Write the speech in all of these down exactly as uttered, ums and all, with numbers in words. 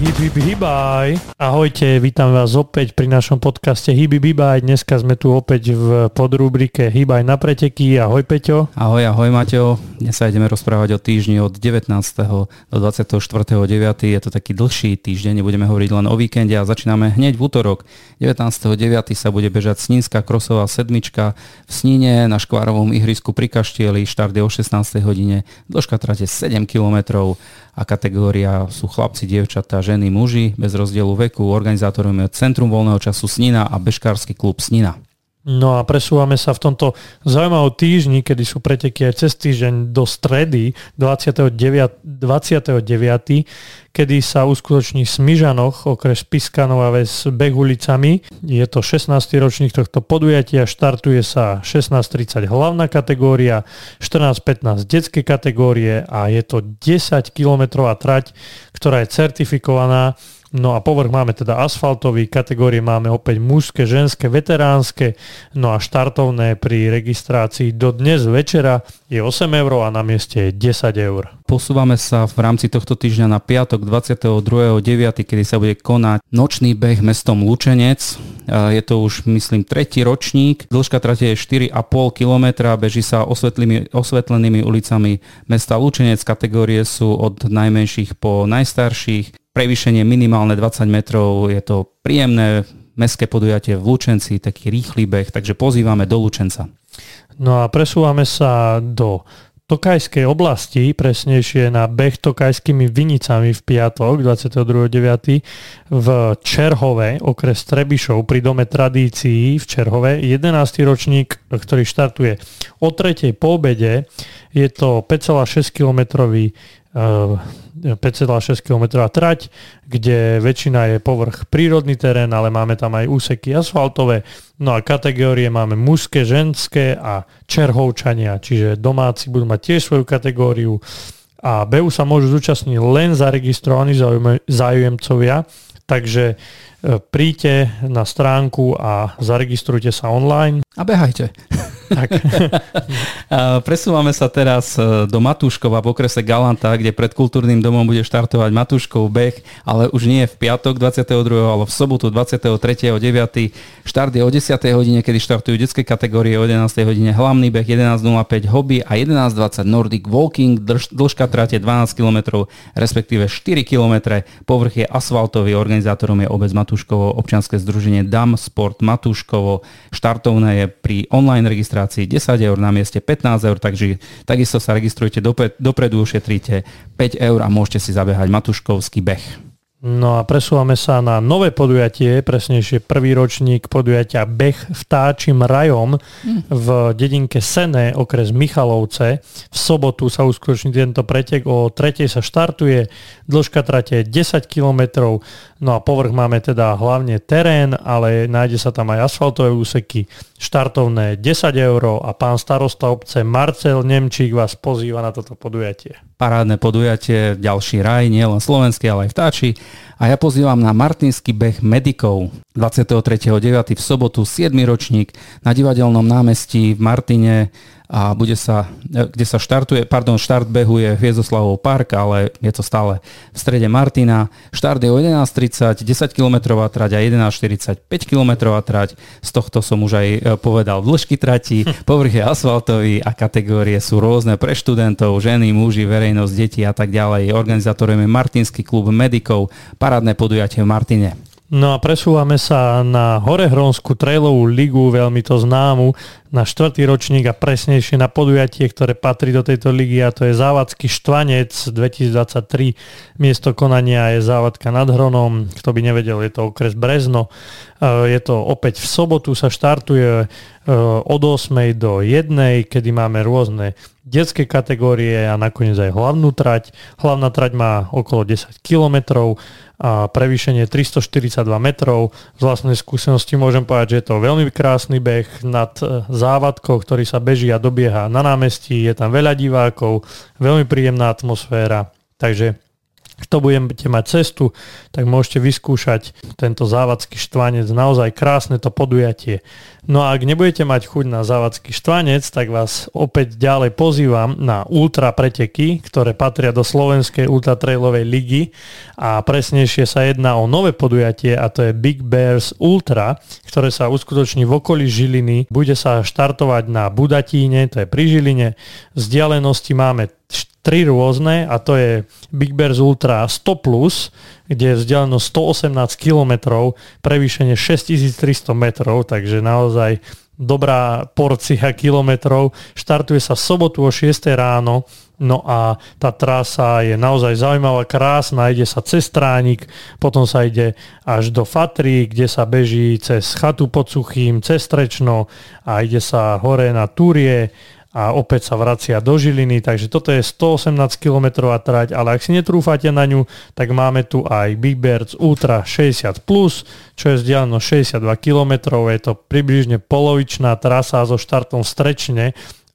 Hybibibai. Ahojte, vítam vás opäť pri našom podcaste Hybibibai. Dneska sme tu opäť v podrubrike Hybaj na preteky. Ahoj Peťo. Ahoj, ahoj Mateo. Dnes sa ideme rozprávať o týždni od devätnásteho do dvadsiateho štvrtého deviateho Je to taký dlhší týždeň, nebudeme hovoriť len o víkende a začíname hneď v útorok. devätnásteho deviateho sa bude bežať Snínska krosová sedmička v Snine na škvárovom ihrisku pri Kaštieli. Štart je o šestnástej hodine. Dĺžka trate sedem kilometrov a kategória sú chlapci, dievčatá, ženy, muži bez rozdielu veku. Organizátorom je Centrum voľného času Snina a Beškársky klub Snina. No a presúvame sa v tomto zaujímavom týždni, kedy sú preteky aj cez týždeň do stredy dvadsiateho deviateho kedy sa uskutoční Smižanoch, okres Piskanov a väz Begulicami. Je to šestnásty ročník tohto podujatia, štartuje sa šestnásť tridsať hlavná kategória, štrnásť pätnásť detské kategórie a je to desať kilometrová trať, ktorá je certifikovaná. No a povrch máme teda asfaltový, kategórie máme opäť mužské, ženské, veteránske, no a štartovné pri registrácii do dnes večera je osem eur a na mieste je desať eur. Posúvame sa v rámci tohto týždňa na piatok dvadsiateho druhého deviateho kedy sa bude konať nočný beh mestom Lučenec. Je to už myslím tretí ročník, dĺžka trate je štyri a pol kilometra, beží sa osvetlými, osvetlenými ulicami mesta Lučenec, kategórie sú od najmenších po najstarších. Prevýšenie minimálne dvadsať metrov, je to príjemné mestské podujatie v Lučenci, taký rýchly beh, takže pozývame do Lučenca. No a presúvame sa do Tokajskej oblasti, presnejšie na beh Tokajskými vinicami v piatok dvadsiateho druhého deviateho v Čerhove, okres Trebišov, pri dome tradícií v Čerhove. jedenásty ročník, ktorý štartuje o tretej po obede, je to päť celá šesť kilometrový päť celá šesť kilometra trať, kde väčšina je povrch prírodný terén, ale máme tam aj úseky asfaltové. No a kategórie máme mužské, ženské a Čerhovčania, čiže domáci budú mať tiež svoju kategóriu a behu sa môžu zúčastniť len zaregistrovaní záujemcovia, takže príďte na stránku a zaregistrujte sa online. A behajte. Tak. Presúvame sa teraz do Matuškova v okrese Galanta, kde pred kultúrnym domom bude štartovať Matuškov beh, ale už nie v piatok dvadsiateho druhého ale v sobotu dvadsiateho tretieho deviateho Štart je o desiatej hodine, kedy štartujú detské kategórie, o jedenástej hodine hlavný beh, jedenásť päť hobby a jedenásť dvadsať Nordic Walking, drž, dĺžka trate dvanásť kilometrov, respektíve štyri kilometre, povrch je asfaltový, organizátorom je obec Matuškovo, občianske združenie Dam Sport Matuškovo, štartovné je pri online registrácii desať eur, na mieste pätnásť eur, takže takisto sa registrujte dopre, dopredu, ušetríte päť eur a môžete si zabehať Matuškovský beh. No a presúvame sa na nové podujatie, presnejšie prvý ročník podujatia Beh vtáčím rajom v dedinke Sené, okres Michalovce. V sobotu sa uskutoční tento pretek, o tretej sa štartuje, dĺžka trate je desať kilometrov, no a povrch máme teda hlavne terén, ale nájde sa tam aj asfaltové úseky, štartovné desať eur a pán starosta obce Marcel Nemčík vás pozýva na toto podujatie. Parádne podujatie, ďalší raj, nie len slovenský, ale aj vtáči. A ja pozývam na Martinský beh medikov dvadsiateho tretieho deviateho v sobotu siedmy ročník na Divadelnom námestí v Martine a bude sa, kde sa štartuje, pardon, štart behu je Hviezoslavov park, ale je to stále v strede Martina. Štart je o jedenásť tridsať, desať kilometrová trať a jedenásť štyridsaťpäť kilometrová trať. Z tohto som už aj povedal dĺžky trati, povrch je asfaltový a kategórie sú rôzne pre študentov, ženy, muži, verejnosť, deti a tak ďalej. Organizátorom je Martinský klub Medikov, parádne podujatie v Martine. No a presúvame sa na Horehronskú trailovú ligu, veľmi to známu, na štvrtý ročník a presnejšie na podujatie, ktoré patrí do tejto ligy, a to je Závadský Štvanec dvetisícdvadsaťtri. Miesto konania je Závadka nad Hronom, kto by nevedel, je to okres Brezno. Je to opäť v sobotu, sa štartuje od ôsmej do jednej, kedy máme rôzne detské kategórie a nakoniec aj hlavnú trať. Hlavná trať má okolo desať kilometrov a prevýšenie tristoštyridsaťdva metrov. Z vlastnej skúsenosti môžem povedať, že je to veľmi krásny beh nad Závadkou, ktorý sa beží a dobieha na námestí. Je tam veľa divákov, veľmi príjemná atmosféra. Takže to budete mať cestu, tak môžete vyskúšať tento Závadský Štvanec. Naozaj krásne to podujatie. No a ak nebudete mať chuť na Závadský Štvanec, tak vás opäť ďalej pozývam na ultra preteky, ktoré patria do slovenskej ultra trailovej ligy a presnejšie sa jedná o nové podujatie a to je Big Bears Ultra, ktoré sa uskutoční v okolí Žiliny. Bude sa štartovať na Budatíne, to je pri Žiline. Vzdialenosti máme tri rôzne a to je Big Bears Ultra sto plus, kde je vzdialenosť stoosemnásť kilometrov, prevýšenie šesťtisíctristo metrov, takže naozaj dobrá porcia kilometrov. Štartuje sa v sobotu o šiestej ráno, no a tá trasa je naozaj zaujímavá, krásna, ide sa cez Stránik, potom sa ide až do Fatri, kde sa beží cez Chatu pod Suchým, cez Strečno a ide sa hore na Turie a opäť sa vracia do Žiliny, takže toto je stoosemnásť kilometrová trať, ale ak si netrúfate na ňu, tak máme tu aj Big Birds Ultra šesťdesiat plus, čo je vzdialenosť šesťdesiatdva kilometrov, je to približne polovičná trasa so štartom v Strečne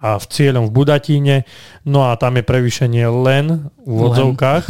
a v cieľom v Budatíne, no a tam je prevýšenie len v úvodzovkách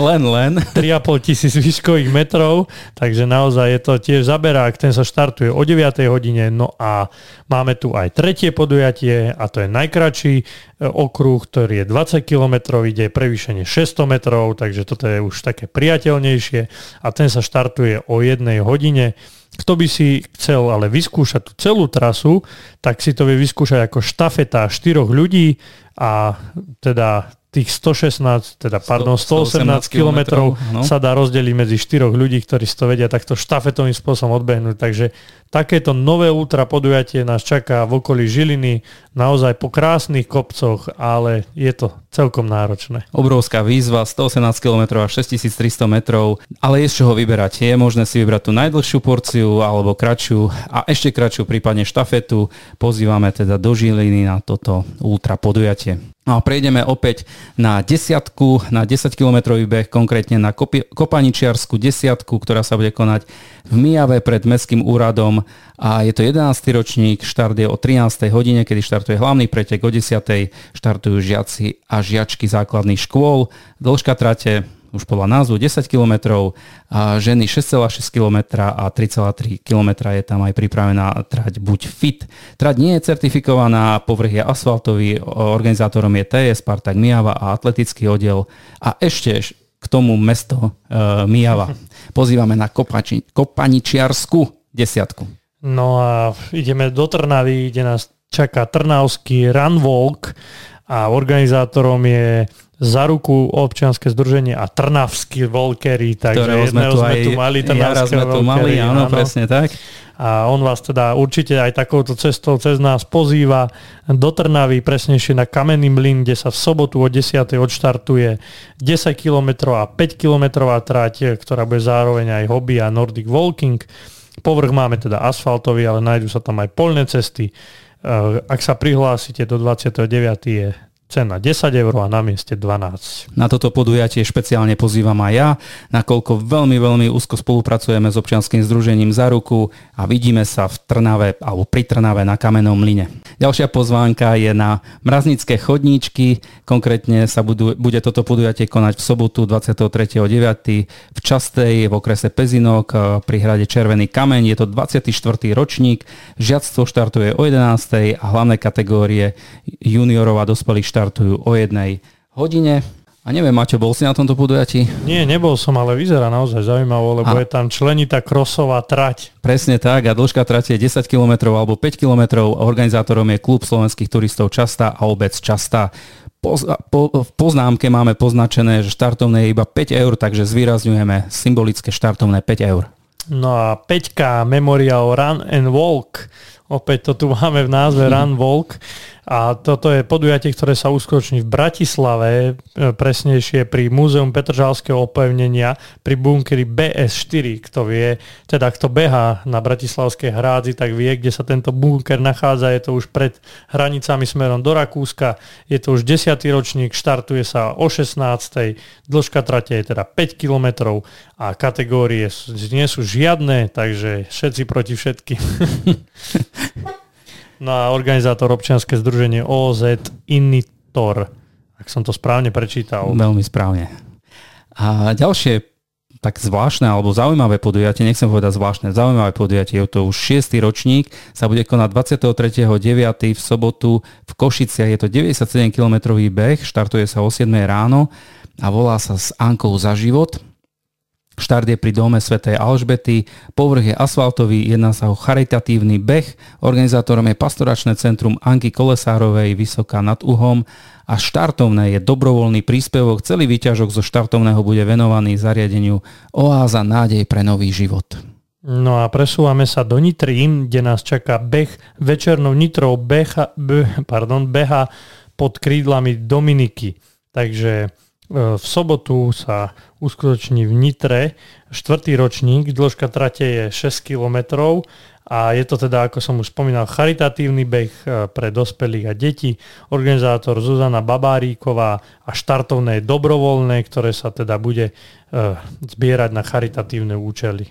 len, len, len. tri a pol tisíc výškových metrov, takže naozaj je to tiež zaberák, ten sa štartuje o deviatej hodine, no a máme tu aj tretie podujatie a to je najkračší okruh, ktorý je dvadsať kilometrov, ide prevýšenie šesťsto metrov, takže toto je už také priateľnejšie a ten sa štartuje o jednej hodine. Kto by si chcel ale vyskúšať tú celú trasu, tak si to vie vyskúšať ako štafeta štyroch ľudí a teda tých stošestnásť, teda pardon, stoosemnásť kilometrov no. sa dá rozdeliť medzi štyroch ľudí, ktorí si to vedia takto štafetovým spôsobom odbehnúť. Takže takéto nové ultra podujatie nás čaká v okolí Žiliny, naozaj po krásnych kopcoch, ale je to celkom náročné. Obrovská výzva, stoosemnásť kilometrov a šesťtisíctristo metrov, ale je z čoho vyberať. Je možné si vybrať tú najdlhšiu porciu alebo kratšiu a ešte kratšiu, prípadne štafetu. Pozývame teda do Žiliny na toto ultra podujatie. A prejdeme opäť na desiatku, na desaťkilometrový beh, konkrétne na Kopi- Kopaničiarsku desiatku, ktorá sa bude konať v Myjave pred mestským úradom a je to jedenásty ročník, štart je o trinástej hodine, kedy štartuje hlavný pretek, o desiatej štartujú žiaci a žiačky základných škôl, dĺžka trate už podľa názvu desať kilometrov, a ženy šesť celá šesť kilometra a tri celá tri kilometra je tam aj pripravená trať Buď fit. Trať nie je certifikovaná, povrch je asfaltový, organizátorom je té jé Spartak Myjava a atletický oddiel a ešte k tomu mesto e, Myjava. Pozývame na Kopači, Kopaničiarsku desiatku. No a ideme do Trnavy, kde nás čaká Trnavský Runwalk a organizátorom je Za Ruku, občianske združenie a Trnavskí volkery, takže jedného sme tu mali, Trnavské volkery. Áno, presne tak. A on vás teda určite aj takouto cestou cez nás pozýva do Trnavy, presnejšie na Kamenný mlyn, kde sa v sobotu o desiatej odštartuje desať kilometrov a päť kilometrová trať, ktorá bude zároveň aj hobby a Nordic walking. Povrch máme teda asfaltový, ale nájdú sa tam aj poľné cesty. Ak sa prihlásite do dvadsiateho deviateho je cena desať eur a na mieste dvanásť. Na toto podujatie špeciálne pozývam aj ja, nakoľko veľmi, veľmi úzko spolupracujeme s občianskym združením Za Ruku a vidíme sa v Trnave alebo pri Trnave na Kamennom mlyne. Ďalšia pozvánka je na Mraznické chodníčky, konkrétne sa budú, bude toto podujatie konať v sobotu dvadsiateho tretieho deviateho v Častej v okrese Pezinok pri hrade Červený kameň. Je to dvadsiaty štvrtý ročník, žiactvo štartuje o jedenástej a hlavné kategórie juniorov a dospelých štartuje štartujú o jednej hodine. A neviem, Maťo, bol si na tomto podujatí? Nie, nebol som, ale vyzerá naozaj zaujímavo, lebo a. je tam členitá krosová trať. Presne tak a dĺžka trate je desať kilometrov alebo päť kilometrov. Organizátorom je klub slovenských turistov Častá a obec Častá. Poz, po, v poznámke máme poznačené, že štartovné je iba päť eur, takže zvýrazňujeme symbolické štartovné päť eur. No a Peťka, Memorial Run and Walk. Opäť to tu máme v názve hmm. Run Walk. A toto je podujatie, ktoré sa uskutoční v Bratislave, presnejšie pri Múzeum Petržalského opevnenia, pri bunkeri bé es štyri, kto vie, teda kto behá na Bratislavskej hrádzi, tak vie, kde sa tento bunker nachádza, je to už pred hranicami smerom do Rakúska, je to už desiaty ročník, štartuje sa o šestnástej, dĺžka trate je teda päť kilometrov a kategórie nie sú žiadne, takže všetci proti všetkým. No a organizátor občianske združenie ó zet Initor. Ak som to správne prečítal. Veľmi správne. A ďalšie tak zvláštne alebo zaujímavé podujatie, nechcem povedať zvláštne, zaujímavé podujatie, je to už šiesty ročník, sa bude konať dvadsiateho tretieho deviateho v sobotu v Košiciach. Je to deväťdesiatsedemkilometrový beh, štartuje sa o siedmej ráno a volá sa S Ankou za život. Štart je pri dome svätej Alžbety, povrch je asfaltový, jedná sa o charitatívny beh, organizátorom je pastoračné centrum Anky Kolesárovej Vysoká nad Uhom a štartovné je dobrovoľný príspevok. Celý výťažok zo štartovného bude venovaný zariadeniu Oáza nádej pre nový život. No a presúvame sa do Nitry, kde nás čaká beh večernou Nitrou beha, beh, pardon, beha pod krídlami Dominiky. Takže v sobotu sa uskutoční v Nitre štvrtý ročník, dĺžka trate je šesť kilometrov a je to teda, ako som už spomínal, charitatívny beh pre dospelých a detí, organizátor Zuzana Babáríková a štartovné dobrovoľné, ktoré sa teda bude zbierať na charitatívne účely.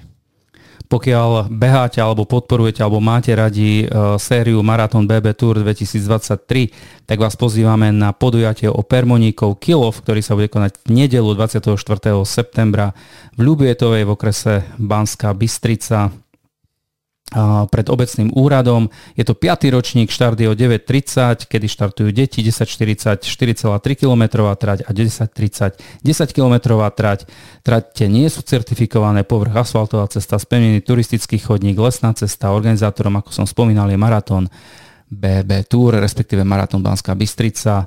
Pokiaľ beháte alebo podporujete alebo máte radi sériu Marathon bé bé Tour dvetisícdvadsaťtri, tak vás pozývame na podujatie o permoníkov Kilov, ktorý sa bude konať v nedeľu dvadsiateho štvrtého septembra v Ľubietovej v okrese Banská Bystrica pred obecným úradom. Je to piaty ročník, štart je o deväť tridsať, kedy štartujú deti, desať štyridsať, štyri celá tri kilometrová trať a desať tridsať, desať kilometrová trať. Trate nie sú certifikované, povrch asfaltová cesta, spevnený turistický chodník, lesná cesta. Organizátorom, ako som spomínal, je Marathon bé bé Tour, respektíve Marathon Banská Bystrica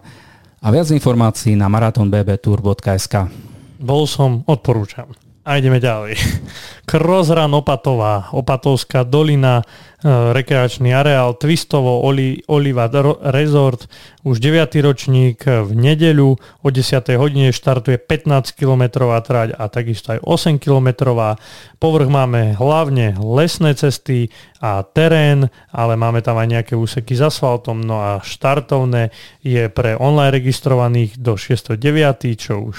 a viac informácií na marathon b b tour bodka es ka. Bol som, odporúčam. A ideme ďalej. Krozran Opatová, Opatovská dolina, rekreačný areál, Twistovo Oli, Oliva Resort, už deviaty ročník v nedeľu, o desiatej hodine štartuje pätnásťkilometrová trať a takisto aj osemkilometrová. Povrch máme hlavne lesné cesty a terén, ale máme tam aj nejaké úseky s asfaltom, no a štartovné je pre online registrovaných do šiesteho deviateho, čo už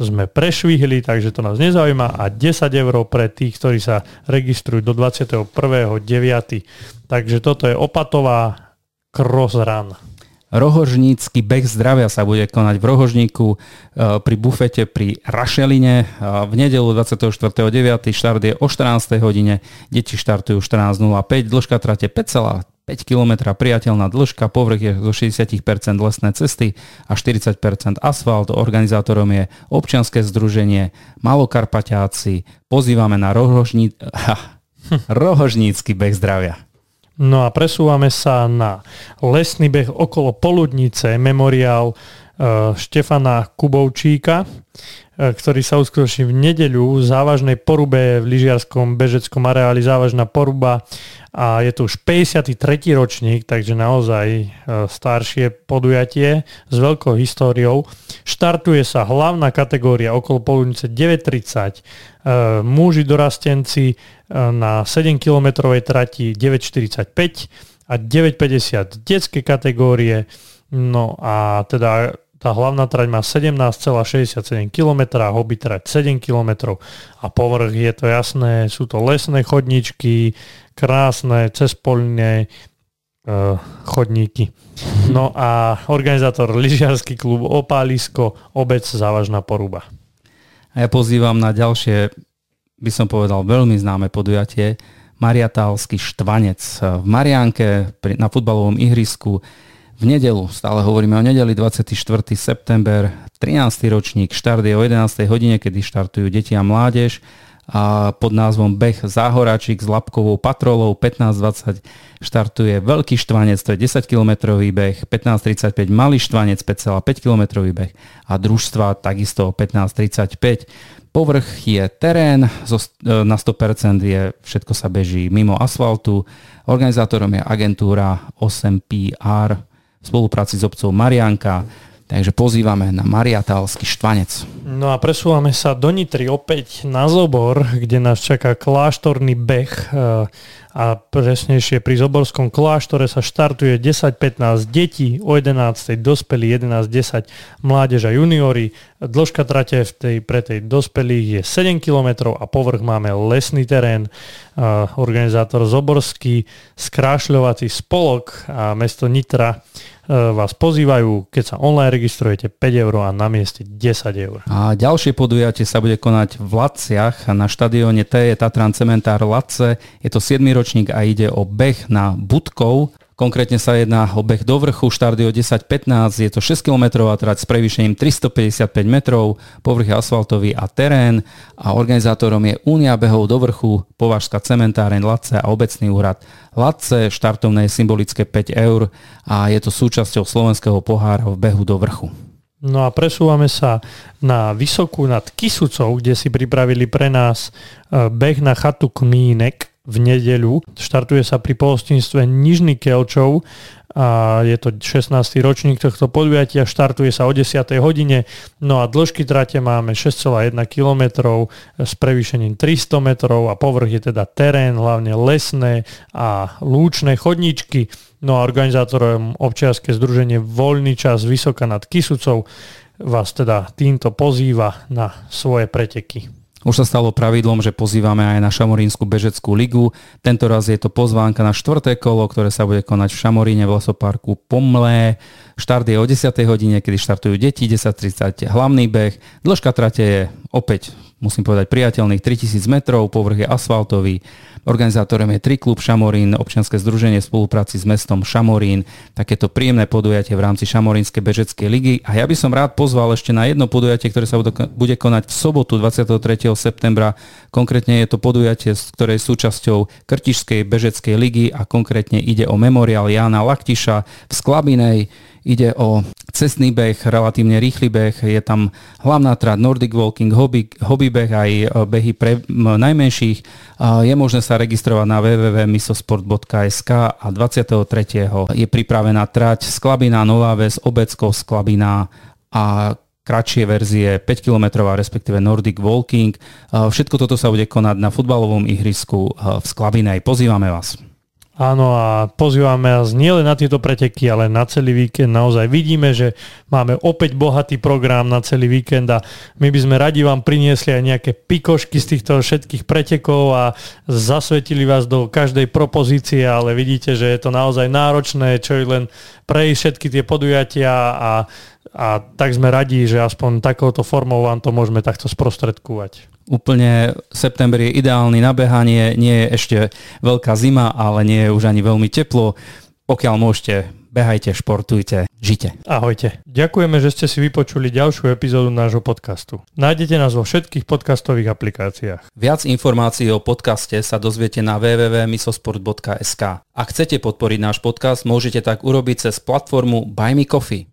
sme prešvihli, takže to nás nezaujíma, a desať eur pre tých, ktorí sa registrujú do dvadsiateho prvého deviateho Takže toto je Opatová Cross Run. Rohožnícky beh zdravia sa bude konať v Rohožníku pri bufete pri Rašeline v nedeľu dvadsiateho štvrtého deviateho Štart je o štrnástej hodine, deti štartujú štrnásť nula päť, dĺžka trate päť celá päť kilometra, priateľná dĺžka, povrch je zo šesťdesiat percent lesné cesty a štyridsať percent asfalt. Organizátorom je občianske združenie Malokarpaťáci. Pozývame na rohožní... rohožnícky beh zdravia. No a presúvame sa na lesný beh okolo Poludnice, memoriál Štefana Kubovčíka, ktorý sa uskutoční v nedeľu v Závažnej porube v lyžiarskom bežeckom areáli Závažná poruba a je to už päťdesiaty tretí ročník, takže naozaj staršie podujatie s veľkou históriou. Štartuje sa hlavná kategória okolo poludnice deväť tridsať, muži dorastenci na sedemkilometrovej trati deväť štyridsaťpäť a deväť päťdesiat detské kategórie. No a teda tá hlavná trať má sedemnásť celá šesťdesiatsedem kilometra, hobby trať sedem kilometrov a povrch je to jasné, sú to lesné chodničky, krásne cezpoľné uh, chodníky. No a organizátor lyžiarsky klub Opálisko, obec Závažná poruba. A ja pozývam na ďalšie, by som povedal, veľmi známe podujatie, Mariatálsky Štvanec v Mariánke na futbalovom ihrisku. V nedeľu, stále hovoríme o nedeli, dvadsiateho štvrtého september, trinásteho ročník, štart je o jedenástej hodine, kedy štartujú deti a mládež a pod názvom Beh Záhoračík s labkovou patrolou pätnásť dvadsať štartuje Veľký Štvanec, to je desaťkilometrový beh, pätnásť tridsaťpäť Malý Štvanec, päť celá päť kilometrový beh a družstva takisto pätnásť tridsaťpäť. Povrch je terén, na sto percent je, všetko sa beží mimo asfaltu, organizátorom je agentúra osem pé er v spolupráci s obcov Mariánka, takže pozývame na Mariatálsky Štvanec. No a presúvame sa do Nitry opäť na Zobor, kde nás čaká kláštorný beh a presnejšie pri Zoborskom kláštore sa štartuje desať pätnásť detí, o jedenástej dospelí, jedenásť desať mládež a juniori. Dĺžka trate v tej, pre tej dospelých je sedem kilometrov a povrch máme lesný terén. Organizátor Zoborský skrášľovací spolok a mesto Nitra vás pozývajú, keď sa online registrujete päť eur a na mieste desať eur. A ďalšie podujatie sa bude konať v Laciach na štadióne té jé Tatran Cementár Lace. Je to siedmy ročník a ide o beh na Budkov. Konkrétne sa jedná o beh do vrchu, štart je o desať pätnásť, je to šesť kilometrová trať s prevýšením tristopäťdesiatpäť metrov, povrch je asfaltový a terén a organizátorom je Únia behov do vrchu, Považská cementáreň Lace a obecný úrad Lace, štartovné je symbolické päť eur a je to súčasťou slovenského pohára v behu do vrchu. No a presúvame sa na Vysokú nad Kysucou, kde si pripravili pre nás beh na chatu Kmínek v nedeľu. Štartuje sa pri pohostinstve Nižný Keľčov a je to šestnásty ročník tohto podujatia, štartuje sa o desiatej hodine, no a dĺžky trate máme šesť celá jedna kilometra s prevýšením tristo metrov a povrch je teda terén, hlavne lesné a lúčne chodníčky. No a organizátorom občiarske združenie Voľný čas Vysoka nad Kysucou vás teda týmto pozýva na svoje preteky. Už sa stalo pravidlom, že pozývame aj na Šamorínsku bežeckú ligu. Tentoraz je to pozvánka na štvrté kolo, ktoré sa bude konať v Šamoríne v lesoparku Pomlé. Štart je o desiatej hodine, kedy štartujú deti, desať tridsať hlavný beh. Dĺžka trate je opäť, musím povedať, priateľných tritisíc metrov, povrch je asfaltový. Organizátorom je tri klub Šamorín, občianske združenie v spolupráci s mestom Šamorín. Takéto príjemné podujatie v rámci Šamorínskej bežeckej ligy. A ja by som rád pozval ešte na jedno podujatie, ktoré sa bude konať v sobotu dvadsiateho tretieho septembra. Konkrétne je to podujatie, z ktorej súčasťou Krtišskej bežeckej ligy a konkrétne ide o memoriál Jána Laktiša v Sklabinej. Ide o cestný beh, relatívne rýchly beh, je tam hlavná trať, Nordic walking, hobby, hobby beh, aj behy pre najmenších. Je možné sa registrovať na w w w bodka misosport bodka s k a dvadsiateho tretieho je pripravená trať Sklabina, Nová Ves, Obecko, Sklabina a kratšie verzie päť kilometrová, respektíve Nordic walking. Všetko toto sa bude konať na futbalovom ihrisku v Sklabine. Pozývame vás. Áno, a pozývame vás nielen na tieto preteky, ale na celý víkend. Naozaj vidíme, že máme opäť bohatý program na celý víkend a my by sme radi vám priniesli aj nejaké pikošky z týchto všetkých pretekov a zasvetili vás do každej propozície, ale vidíte, že je to naozaj náročné, čo je len prejsť všetky tie podujatia a A tak sme radi, že aspoň takouto formou vám to môžeme takto sprostredkovať. Úplne september je ideálny na behanie, nie je ešte veľká zima, ale nie je už ani veľmi teplo. Pokiaľ môžete, behajte, športujte, žite. Ahojte. Ďakujeme, že ste si vypočuli ďalšiu epizódu nášho podcastu. Nájdete nás vo všetkých podcastových aplikáciách. Viac informácií o podcaste sa dozviete na w w w bodka misosport bodka s k. Ak chcete podporiť náš podcast, môžete tak urobiť cez platformu Buy Me Coffee.